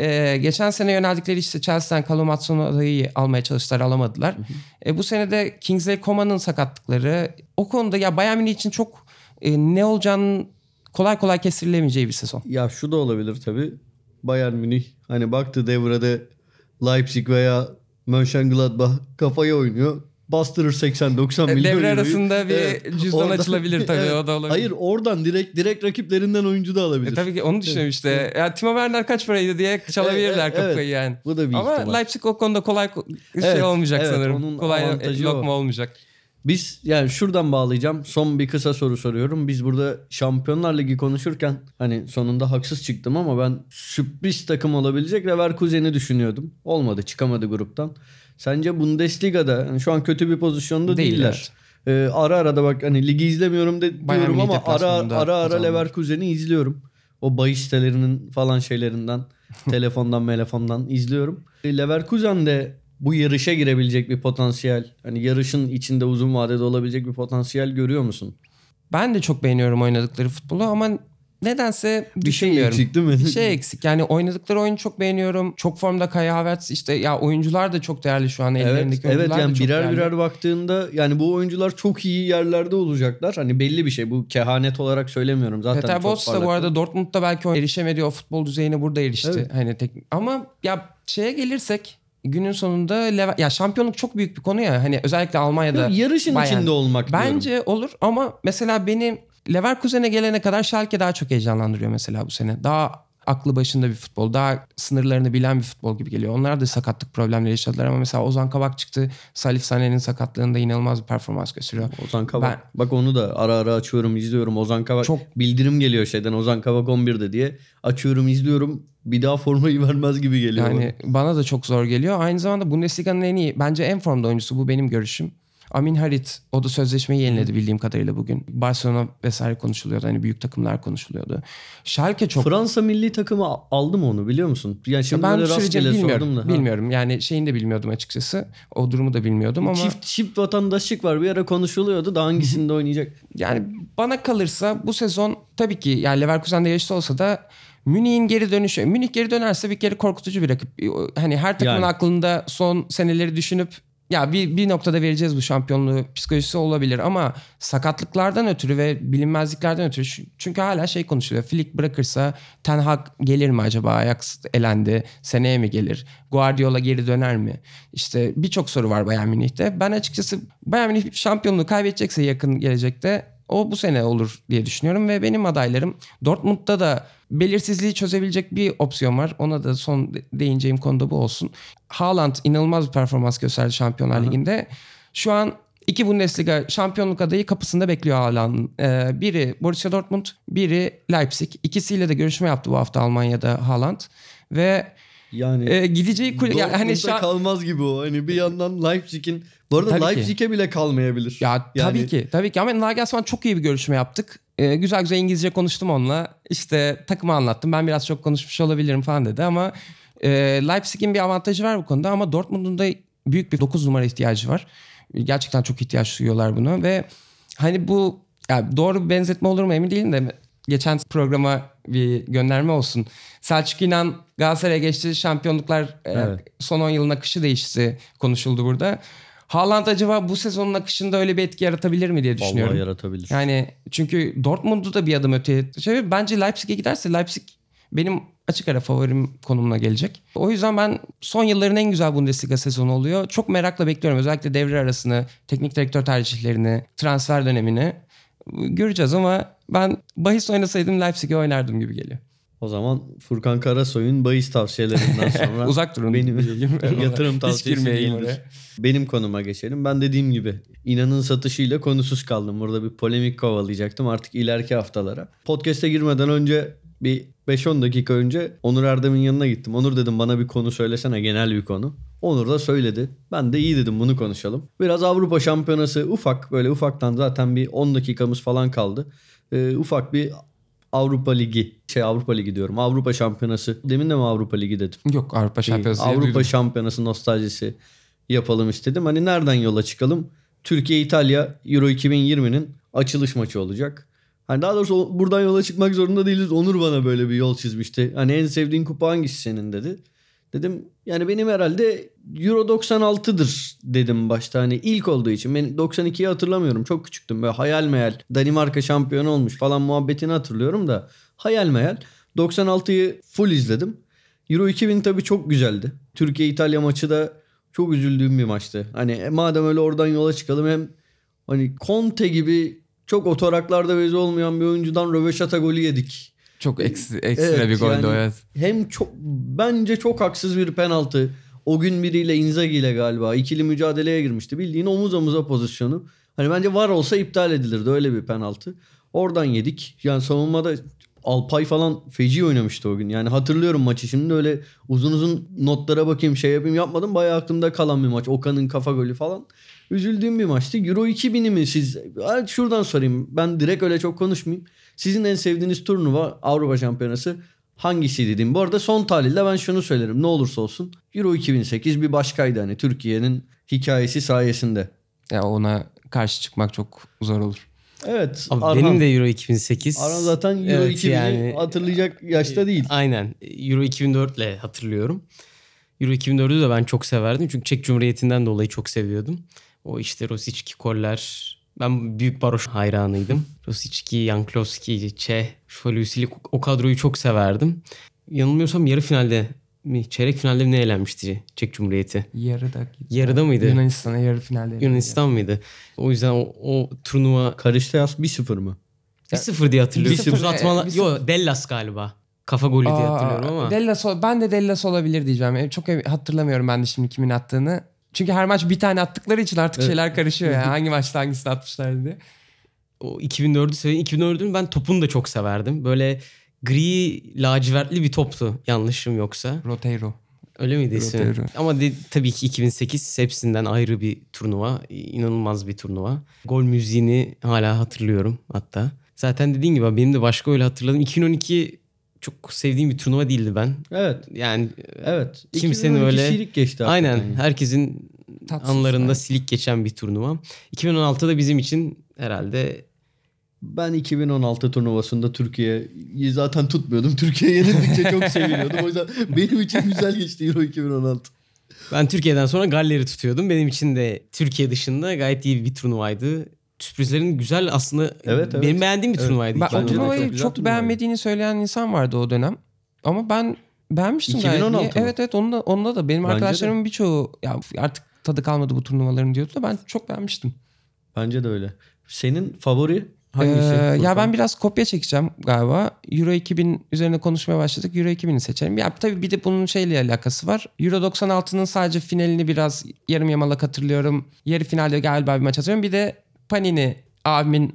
Ee, geçen sene yöneldikleri işte Chelsea'den Callum Hudson-Odoi'yi almaya çalıştılar, alamadılar. Hı hı. E, bu sene de Kingsley Coman'ın sakatlıkları. O konuda ya Bayern Münih için çok e, ne olacağını kolay kolay kestirilemeyeceği bir sezon. Ya şu da olabilir tabii. Bayern Münih hani baktı devrede Leipzig veya Mönchengladbach kafaya oynuyor. Bastırır seksen doksan e, milyon euroyu. Devre arasında bir evet. cüzdan oradan, açılabilir tabii, evet. o da olabilir. Hayır, oradan direkt direkt rakiplerinden oyuncu da alabilir. E, tabii ki onu düşünüyorum işte. Evet. Ya Timo Werner kaç paraydı diye çalabilirler evet, kapıyı evet. yani. Bu da bir Ama ihtimal. Leipzig o konuda kolay evet, şey olmayacak evet, sanırım. Kolay lokma o. olmayacak. Biz yani şuradan bağlayacağım. Son bir kısa soru soruyorum. Biz burada Şampiyonlar Ligi konuşurken hani sonunda haksız çıktım ama ben sürpriz takım olabilecek Leverkusen'i düşünüyordum. Olmadı, çıkamadı gruptan. Sence Bundesliga'da yani şu an kötü bir pozisyonda değiller. değiller. Ee, ara ara da bak hani ligi izlemiyorum de Bayern diyorum ama ara ara, ara Leverkusen'i izliyorum. O bahis sitelerinin falan şeylerinden, telefondan, telefondan izliyorum. Leverkusen'de bu yarışa girebilecek bir potansiyel, hani yarışın içinde uzun vadede olabilecek bir potansiyel görüyor musun? Ben de çok beğeniyorum oynadıkları futbolu ama nedense bir şey eksik değil mi? Bir şey eksik. Yani oynadıkları oyunu çok beğeniyorum. Çok formda Kai Havertz, işte ya oyuncular da çok değerli şu an, evet, ellerindeki oyuncular. Evet, yani birer değerli. birer baktığında yani bu oyuncular çok iyi yerlerde olacaklar. Hani belli bir şey. Bu kehanet olarak söylemiyorum zaten. Peter Bosz da bu arada Dortmund'da belki erişemediği o futbol düzeyine burada erişti. Evet. Hani tek... ama ya şeye gelirsek günün sonunda Lever- ya şampiyonluk çok büyük bir konu ya. Hani özellikle Almanya'da yani yarışın Bayern. içinde olmak bence diyorum. olur ama mesela benim Leverkusen'e gelene kadar Schalke daha çok heyecanlandırıyor mesela bu sene. Daha aklı başında bir futbol, daha sınırlarını bilen bir futbol gibi geliyor. Onlar da sakatlık problemleri yaşadılar ama mesela Ozan Kabak çıktı. Salif Sané'nin sakatlığında inanılmaz bir performans gösteriyor. Ozan Kabak. Ben, Bak onu da ara ara açıyorum, izliyorum. Ozan Kabak çok bildirim geliyor şeyden. Ozan Kabak on birde diye açıyorum, izliyorum. Bir daha formayı vermez gibi geliyor. Yani bana, bana da çok zor geliyor. Aynı zamanda Bundesliga'nın en iyi, bence en formda oyuncusu, bu benim görüşüm, Amin Harit. O da sözleşmeyi yeniledi bildiğim kadarıyla bugün. Barcelona vesaire konuşuluyordu. Hani büyük takımlar konuşuluyordu. Schalke çok... Fransa milli takımı aldı mı onu biliyor musun? Yani şimdi ben rastgele sordum da. Bilmiyorum. Yani şeyini de bilmiyordum açıkçası. O durumu da bilmiyordum ama... Çift, çift vatandaşlık var. Bir ara konuşuluyordu da hangisinde oynayacak? Yani bana kalırsa bu sezon tabii ki yani Leverkusen'de yaşlı olsa da Münih'in geri dönüşü. Münih geri dönerse bir kere korkutucu bir rakip. Hani her takımın yani. aklında son seneleri düşünüp ya bir, bir noktada vereceğiz bu şampiyonluğu psikolojisi olabilir ama sakatlıklardan ötürü ve bilinmezliklerden ötürü, çünkü hala şey konuşuluyor. Flick bırakırsa Ten Hag gelir mi acaba? Ajax elendi. Seneye mi gelir? Guardiola geri döner mi? İşte birçok soru var Bayern Münih'te. Ben açıkçası Bayern Münih şampiyonluğu kaybedecekse yakın gelecekte O bu sene olur diye düşünüyorum ve benim adaylarım Dortmund'da da belirsizliği çözebilecek bir opsiyon var. Ona da son değineceğim konuda bu olsun. Haaland inanılmaz bir performans gösterdi Şampiyonlar Aha. Ligi'nde. Şu an iki Bundesliga şampiyonluk adayı kapısında bekliyor Haaland'ın. Ee, biri Borussia Dortmund, biri Leipzig. İkisiyle de görüşme yaptı bu hafta Almanya'da Haaland ve yani e, gideceği kulüp yani hani şa- kalmaz gibi o. Hani bir yandan Leipzig'in bu arada tabii Leipzig'e ki. bile kalmayabilir. Ya yani... tabii ki. Tabii ki ama Nagelsman çok iyi bir görüşme yaptık. Ee, güzel güzel İngilizce konuştum onunla. İşte takımı anlattım. Ben biraz çok konuşmuş olabilirim falan dedi ama e, Leipzig'in bir avantajı var bu konuda ama Dortmund'un da büyük bir dokuz numara ihtiyacı var. Gerçekten çok ihtiyaç duyuyorlar buna ve hani bu yani doğru bir benzetme olur mu emin değilim de geçen programa bir gönderme olsun. Selçuk İnan Galatasaray'a geçti. Şampiyonluklar evet. e, son on yılın akışı değişti konuşuldu burada. Haaland acaba bu sezonun akışında öyle bir etki yaratabilir mi diye düşünüyorum. Vallahi yaratabilir. Yani çünkü Dortmund'u da bir adım öteye. Şey, bence Leipzig'e giderse Leipzig benim açık ara favorim konumuna gelecek. O yüzden ben son yılların en güzel Bundesliga sezonu oluyor. Çok merakla bekliyorum. Özellikle devre arasını, teknik direktör tercihlerini, transfer dönemini göreceğiz ama ben bahis oynasaydım Leipzig'e oynardım gibi geliyor. O zaman Furkan Karasoy'un bahis tavsiyelerinden sonra uzak durun. Benim yatırım tavsiyesi değildir. Benim konuma geçelim. Ben dediğim gibi İnan'ın satışıyla konusuz kaldım. Burada bir polemik kovalayacaktım artık ileriki haftalara. Podcast'e girmeden önce bir beş on dakika önce Onur Erdem'in yanına gittim. Onur dedim bana bir konu söylesene genel bir konu. Onur da söyledi. Ben de iyi dedim bunu konuşalım. Biraz Avrupa Şampiyonası ufak böyle ufaktan zaten bir on dakikamız falan kaldı. Ee, ufak bir Avrupa Ligi şey Avrupa Ligi diyorum. Avrupa Şampiyonası. Demin de mi Avrupa Ligi dedim? Yok Avrupa Şampiyonası. Ee, Avrupa duydum. Şampiyonası nostaljisi yapalım istedim. Hani nereden yola çıkalım? Türkiye-İtalya Euro iki bin yirminin açılış maçı olacak. Hani daha doğrusu buradan yola çıkmak zorunda değiliz. Onur bana böyle bir yol çizmişti. Hani en sevdiğin kupa hangisi senin dedi. Dedim yani benim herhalde Euro doksan altıdır dedim başta. Hani ilk olduğu için. Ben doksan ikiyi hatırlamıyorum. Çok küçüktüm. Böyle hayal meyal. Danimarka şampiyonu olmuş falan muhabbetini hatırlıyorum da. Hayal meyal. doksan altıyı full izledim. Euro iki bin tabii çok güzeldi. Türkiye-İtalya maçı da çok üzüldüğüm bir maçtı. Hani madem öyle oradan yola çıkalım. Hem hani Conte gibi... Çok otoraklarda bezi olmayan bir oyuncudan röveşata golü yedik. Çok ekstra, ekstra evet, bir goldü yani, o evet. Hem çok bence çok haksız bir penaltı. O gün biriyle Inzaghi ile galiba ikili mücadeleye girmişti. Bildiğin omuz omuza pozisyonu. Hani bence var olsa iptal edilirdi öyle bir penaltı. Oradan yedik. Yani savunmada Alpay falan feci oynamıştı o gün. Yani hatırlıyorum maçı şimdi öyle uzun uzun notlara bakayım şey yapayım yapmadım. Bayağı aklımda kalan bir maç. Okan'ın kafa golü falan. Üzüldüğüm bir maçtı. Euro iki bini mi siz? Şuradan sorayım. Ben direkt öyle çok konuşmayayım. Sizin en sevdiğiniz turnuva Avrupa Şampiyonası hangisi dediğim. Bu arada son tahlilde ben şunu söylerim. Ne olursa olsun Euro iki bin sekiz bir başkaydı hani Türkiye'nin hikayesi sayesinde. Ya ona karşı çıkmak çok zor olur. Evet. Arhan, benim de Euro iki bin sekiz. Arhan zaten Euro evet, iki bini yani, hatırlayacak yaşta değil. Aynen. Euro iki bin dörtle hatırlıyorum. Euro iki bin dördü de ben çok severdim. Çünkü Çek Cumhuriyeti'nden dolayı çok seviyordum. O işte Rosicki koller. Ben büyük Baroş hayranıydım. Rosicki, Jankowski, Çeh, Şolüsili o kadroyu çok severdim. Yanılmıyorsam yarı finalde mi, çeyrek finalde mi ne elenmişti Çek Cumhuriyeti? Yarıda. Yarıda mıydı? Yunanistan'a yarı finalde. Yunanistan yani. Mıydı? O yüzden o, o turnuva... Karıştayas bir sıfır mı? bir sıfır diye hatırlıyorum. Uzatmalar... E, Yo Dellas galiba. Kafa golü Aa, diye hatırlıyorum ama. Dellas, ben de Dellas olabilir diyeceğim. Çok hatırlamıyorum ben de şimdi kimin attığını. Çünkü her maç bir tane attıkları için artık evet. şeyler karışıyor yani. Hangi maçta hangisini atmışlar diye. O iki bin dördü severim. iki bin dördün ben topunu da çok severdim. Böyle gri lacivertli bir toptu yanlışım yoksa. Roteiro. Öyle miydi ismi? Ama de, tabii ki iki bin sekiz hepsinden ayrı bir turnuva. İnanılmaz bir turnuva. Gol müziğini hala hatırlıyorum hatta. Zaten dediğin gibi benim de başka öyle hatırladım. iki bin on iki çok sevdiğim bir turnuva değildi ben. Evet. Yani evet. Kimsenin öyle silik geçti. Aynen. Yani. Herkesin tatsız anlarında yani. Silik geçen bir turnuva. iki bin on altıda bizim için herhalde ben iki bin on altı turnuvasında Türkiye'yi zaten tutmuyordum. Türkiye yenildikçe çok seviniyordum. O yüzden benim için güzel geçti Euro iki bin on altı. Ben Türkiye'den sonra Galler'i tutuyordum. Benim için de Türkiye dışında gayet iyi bir turnuvaydı. Sürprizlerin güzel aslında evet, evet. benim beğendiğim bir turnuvaydı. Ben o turnuvayı çok, çok beğenmediğini söyleyen insan vardı o dönem. Ama ben beğenmiştim gayet. Evet evet onunla, onunla da benim bence arkadaşlarımın de. Birçoğu ya artık tadı kalmadı bu turnuvaların diyordu da ben çok beğenmiştim. Bence de öyle. Senin favori Hangisi? Ee, ya ben biraz kopya çekeceğim galiba. Euro iki bin üzerine konuşmaya başladık. Euro iki bini seçelim. Ya tabii bir de bunun şeyle alakası var. Euro doksan altının sadece finalini biraz yarım yamalak hatırlıyorum. Yarı finalde galiba bir maç hatırlıyorum. Bir de Panini abimin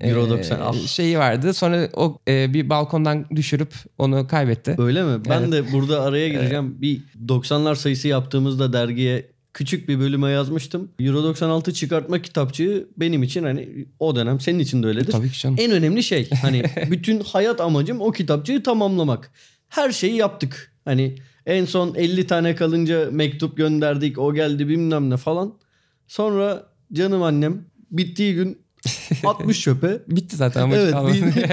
Euro doksan altı e, şeyi vardı. Sonra o e, bir balkondan düşürüp onu kaybetti. Öyle mi? Ben evet. de burada araya gireceğim. Bir doksanlar sayısı yaptığımızda dergiye küçük bir bölüme yazmıştım. Euro doksan altı çıkartma kitapçığı benim için, hani o dönem senin için de öyledir. Tabii ki canım. En önemli şey, hani bütün hayat amacım o kitapçığı tamamlamak. Her şeyi yaptık. Hani en son elli tane kalınca mektup gönderdik. O geldi bilmem ne falan. Sonra canım annem bittiği gün atmış çöpe. Bitti zaten amaç. Evet, bitti,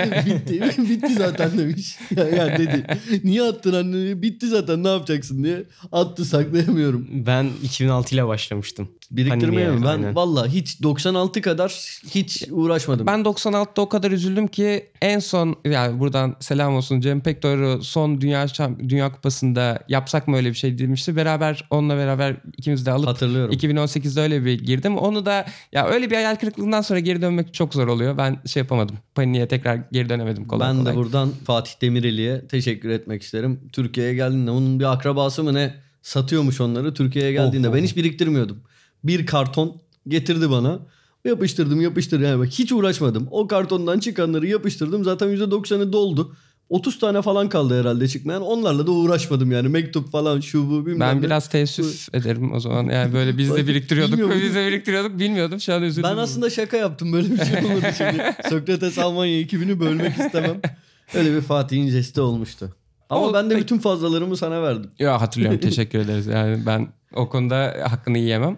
bitti, bitti zaten demiş. Ya, ya dedi. Niye attın anne? Bitti zaten, ne yapacaksın diye. Attı, saklayamıyorum. Ben iki bin altı ile başlamıştım. Biriktirmeye mi? Yani, ben aynen. Vallahi hiç doksan altı kadar hiç uğraşmadım. Ben doksan altıda o kadar üzüldüm ki en son, yani buradan selam olsun Cem Pektor'u, son Dünya Dünya Kupası'nda yapsak mı öyle bir şey demişti. Beraber onunla beraber ikimiz de alıp hatırlıyorum. iki bin on sekizde öyle bir girdim. Onu da ya öyle bir hayal kırıklığından sonra geri dönmek çok zor oluyor. Ben şey yapamadım. Panini'ye tekrar geri dönemedim kolay ben kolay. Ben de buradan Fatih Demireli'ye teşekkür etmek isterim. Türkiye'ye geldiğinde onun bir akrabası mı ne satıyormuş onları. Türkiye'ye geldiğinde oh, ben oh. hiç biriktirmiyordum. Bir karton getirdi bana. Yapıştırdım yapıştırdım. Yani bak, hiç uğraşmadım. O kartondan çıkanları yapıştırdım. Zaten yüzde doksanı doldu. otuz tane falan kaldı herhalde çıkmayan. Onlarla da uğraşmadım yani. Mektup falan şu bu bilmem Ben ne. biraz teessüf ederim o zaman. Yani böyle biz de biriktiriyorduk. biz de biriktiriyorduk. Bilmiyordum. Şu an üzüldüm. Ben aslında şaka yaptım. Böyle bir şey olmadı şimdi. Sócrates Almanya ekibini bölmek istemem. Öyle bir Fatih'in jesti olmuştu. Ama o, ben de pek... bütün fazlalarımı sana verdim. Ya hatırlıyorum. Teşekkür ederiz. Yani ben o konuda hakkını yiyemem.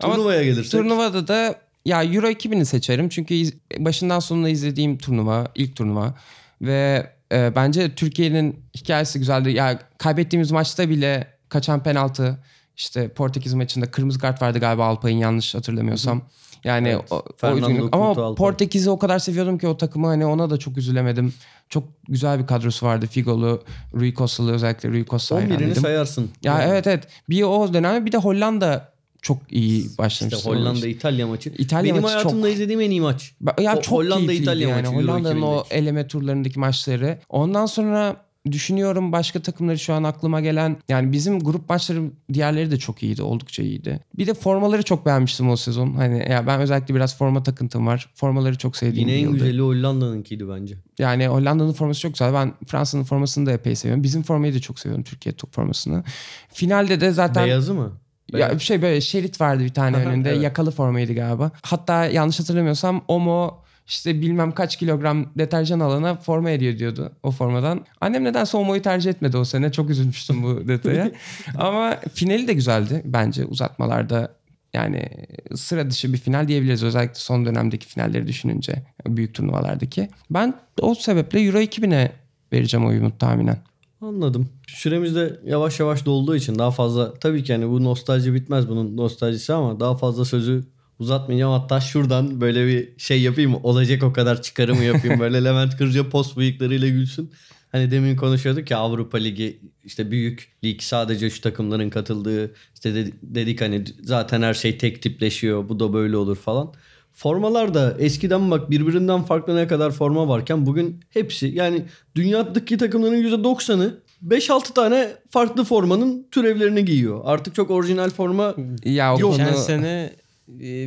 Ama turnuvaya gelirsek. Turnuvada da ya Euro iki bini seçerim. Çünkü iz, başından sonuna izlediğim turnuva, ilk turnuva. Ve e, bence Türkiye'nin hikayesi güzeldi. Ya kaybettiğimiz maçta bile kaçan penaltı, işte Portekiz maçında kırmızı kart vardı galiba Alpay'ın, yanlış hatırlamıyorsam. Hı-hı. Yani evet, o, o üzgünlük. Ama Portekiz'i o kadar seviyordum ki o takımı, hani ona da çok üzülemedim. Çok güzel bir kadrosu vardı. Figolu, Rui Costa'lı, özellikle Rui Costa hayranıydım. on birini sayarsın. Ya yani. evet evet. Bir o dönem, bir de Hollanda çok iyi başlamıştı. İşte Hollanda İtalya maçı. İtalya Benim maçı hayatımda çok... izlediğim en iyi maç. Ya o, çok Hollanda İtalya yani. maçı. Hollanda'nın o eleme turlarındaki maçları. Ondan sonra düşünüyorum başka takımları şu an aklıma gelen. Yani bizim grup maçları, diğerleri de çok iyiydi. Oldukça iyiydi. Bir de formaları çok beğenmiştim o sezon. Hani ya ben özellikle biraz forma takıntım var. Formaları çok sevdiğim Yine en yıldı. güzeli Hollanda'nınkiydi bence. Yani Hollanda'nın forması çok güzel. Ben Fransa'nın formasını da epey seviyorum. Bizim formayı da çok seviyorum, Türkiye top formasını. Finalde de zaten... Beyazı mı? Ya bir şey böyle şerit vardı bir tane önünde. Evet. Yakalı formaydı galiba. Hatta yanlış hatırlamıyorsam Omo işte bilmem kaç kilogram deterjan alana forma ediyor diyordu o formadan. Annem nedense Omo'yu tercih etmedi o sene. Çok üzülmüştüm bu detaya. Ama finali de güzeldi bence, uzatmalarda. Yani sıra dışı bir final diyebiliriz. Özellikle son dönemdeki finalleri düşününce, büyük turnuvalardaki. Ben o sebeple Euro iki bine vereceğim oyumu tahminen. Anladım. Süremiz de yavaş yavaş dolduğu için daha fazla, tabii ki yani bu nostalji bitmez, bunun nostaljisi, ama daha fazla sözü uzatmayacağım. Hatta şuradan böyle bir şey yapayım, olacak o kadar çıkarımı yapayım. Böyle Levent Kırca post bıyıklarıyla gülsün. Hani demin konuşuyorduk ya, Avrupa Ligi işte büyük lig, sadece şu takımların katıldığı, işte dedik hani zaten her şey tek tipleşiyor, bu da böyle olur falan. Formalar da eskiden bak birbirinden farklı ne kadar forma varken bugün hepsi, yani dünyadaki takımların yüzde doksanı beş altı tane farklı formanın türevlerini giyiyor. Artık çok orijinal forma ya, yok. Geçen sene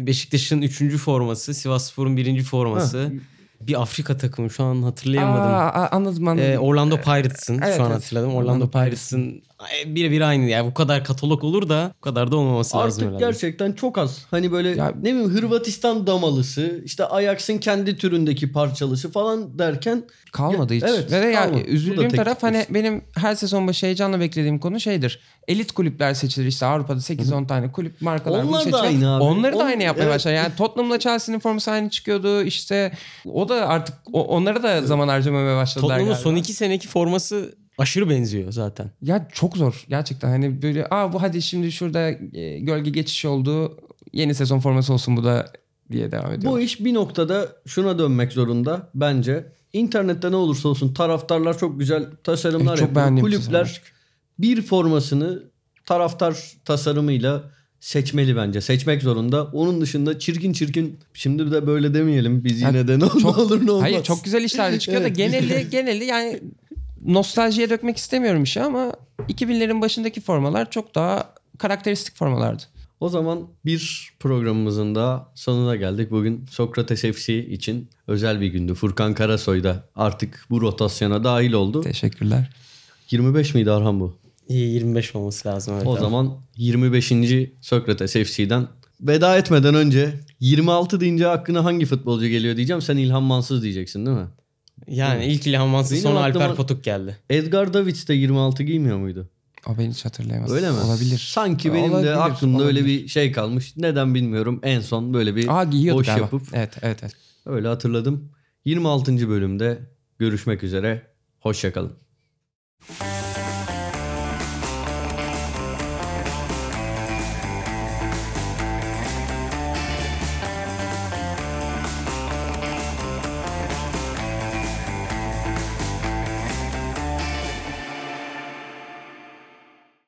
Beşiktaş'ın üçüncü forması, Sivasspor'un birinci forması. Ha. Bir Afrika takımı, şu an hatırlayamadım. Aa, anladım anladım. Ee, Orlando Pirates'ın evet, şu an hatırladım. Orlando, Orlando Pirates'ın birebir aynı. Yani bu kadar katalog olur da bu kadar da olmaması Artık lazım herhalde. Artık gerçekten çok az. Hani böyle ya, ne bileyim Hırvatistan damalısı, işte Ajax'ın kendi türündeki parçalısı falan derken kalmadı ya, hiç. Evet, Ve de kalmadı. Yani üzüldüğüm taraf, hani benim her sezon başı heyecanla beklediğim konu şeydir. Elit kulüpler seçilir işte Avrupa'da sekiz on tane kulüp, markalar seçilir. Onlar da aynı abi. Onları da On, aynı yapmaya evet. başlar. Yani Tottenham'la Chelsea'nin forması aynı çıkıyordu. İşte o da artık onlara da zaman harcamamaya başladılar. Tottenham'ın galiba son iki seneki forması aşırı benziyor zaten. Ya çok zor gerçekten. Hani böyle aa bu hadi şimdi şurada gölge geçiş oldu. Yeni sezon forması olsun bu da diye devam ediyor. Bu iş bir noktada şuna dönmek zorunda bence. İnternette ne olursa olsun taraftarlar çok güzel tasarımlar e, yapıyor. Kulüpler bir formasını taraftar tasarımıyla seçmeli bence. Seçmek zorunda. Onun dışında çirkin çirkin şimdi de böyle demeyelim. Biz yine yani de ne, çok, ne olur ne olmaz. Hayır, çok güzel işler çıkıyor evet. da geneli geneli yani nostaljiye dökmek istemiyorum işi ama iki binlerin başındaki formalar çok daha karakteristik formalardı. O zaman bir programımızın da sonuna geldik. Bugün Sócrates F C için özel bir gündü. Furkan Karasoy da artık bu rotasyona dahil oldu. Teşekkürler. yirmi beş miydi Arhan bu? yirmi beş olması lazım. Evet. O zaman yirmi beşinci Sócrates F C'den veda etmeden önce yirmi altı deyince aklına hangi futbolcu geliyor diyeceğim. Sen İlhan Mansız diyeceksin değil mi? Yani evet. ilk İlhan Mansız, sonra Alper Potuk geldi. Edgar Davids de yirmi altı giymiyor muydu? O ben hiç hatırlayamazsın. Öyle mi? Olabilir. Sanki benim olabilir, de aklımda olabilir. Öyle bir şey kalmış. Neden bilmiyorum. En son böyle bir Aa, boş galiba. yapıp. Evet, evet, evet. Öyle hatırladım. yirmi altıncı bölümde görüşmek üzere. Hoşçakalın.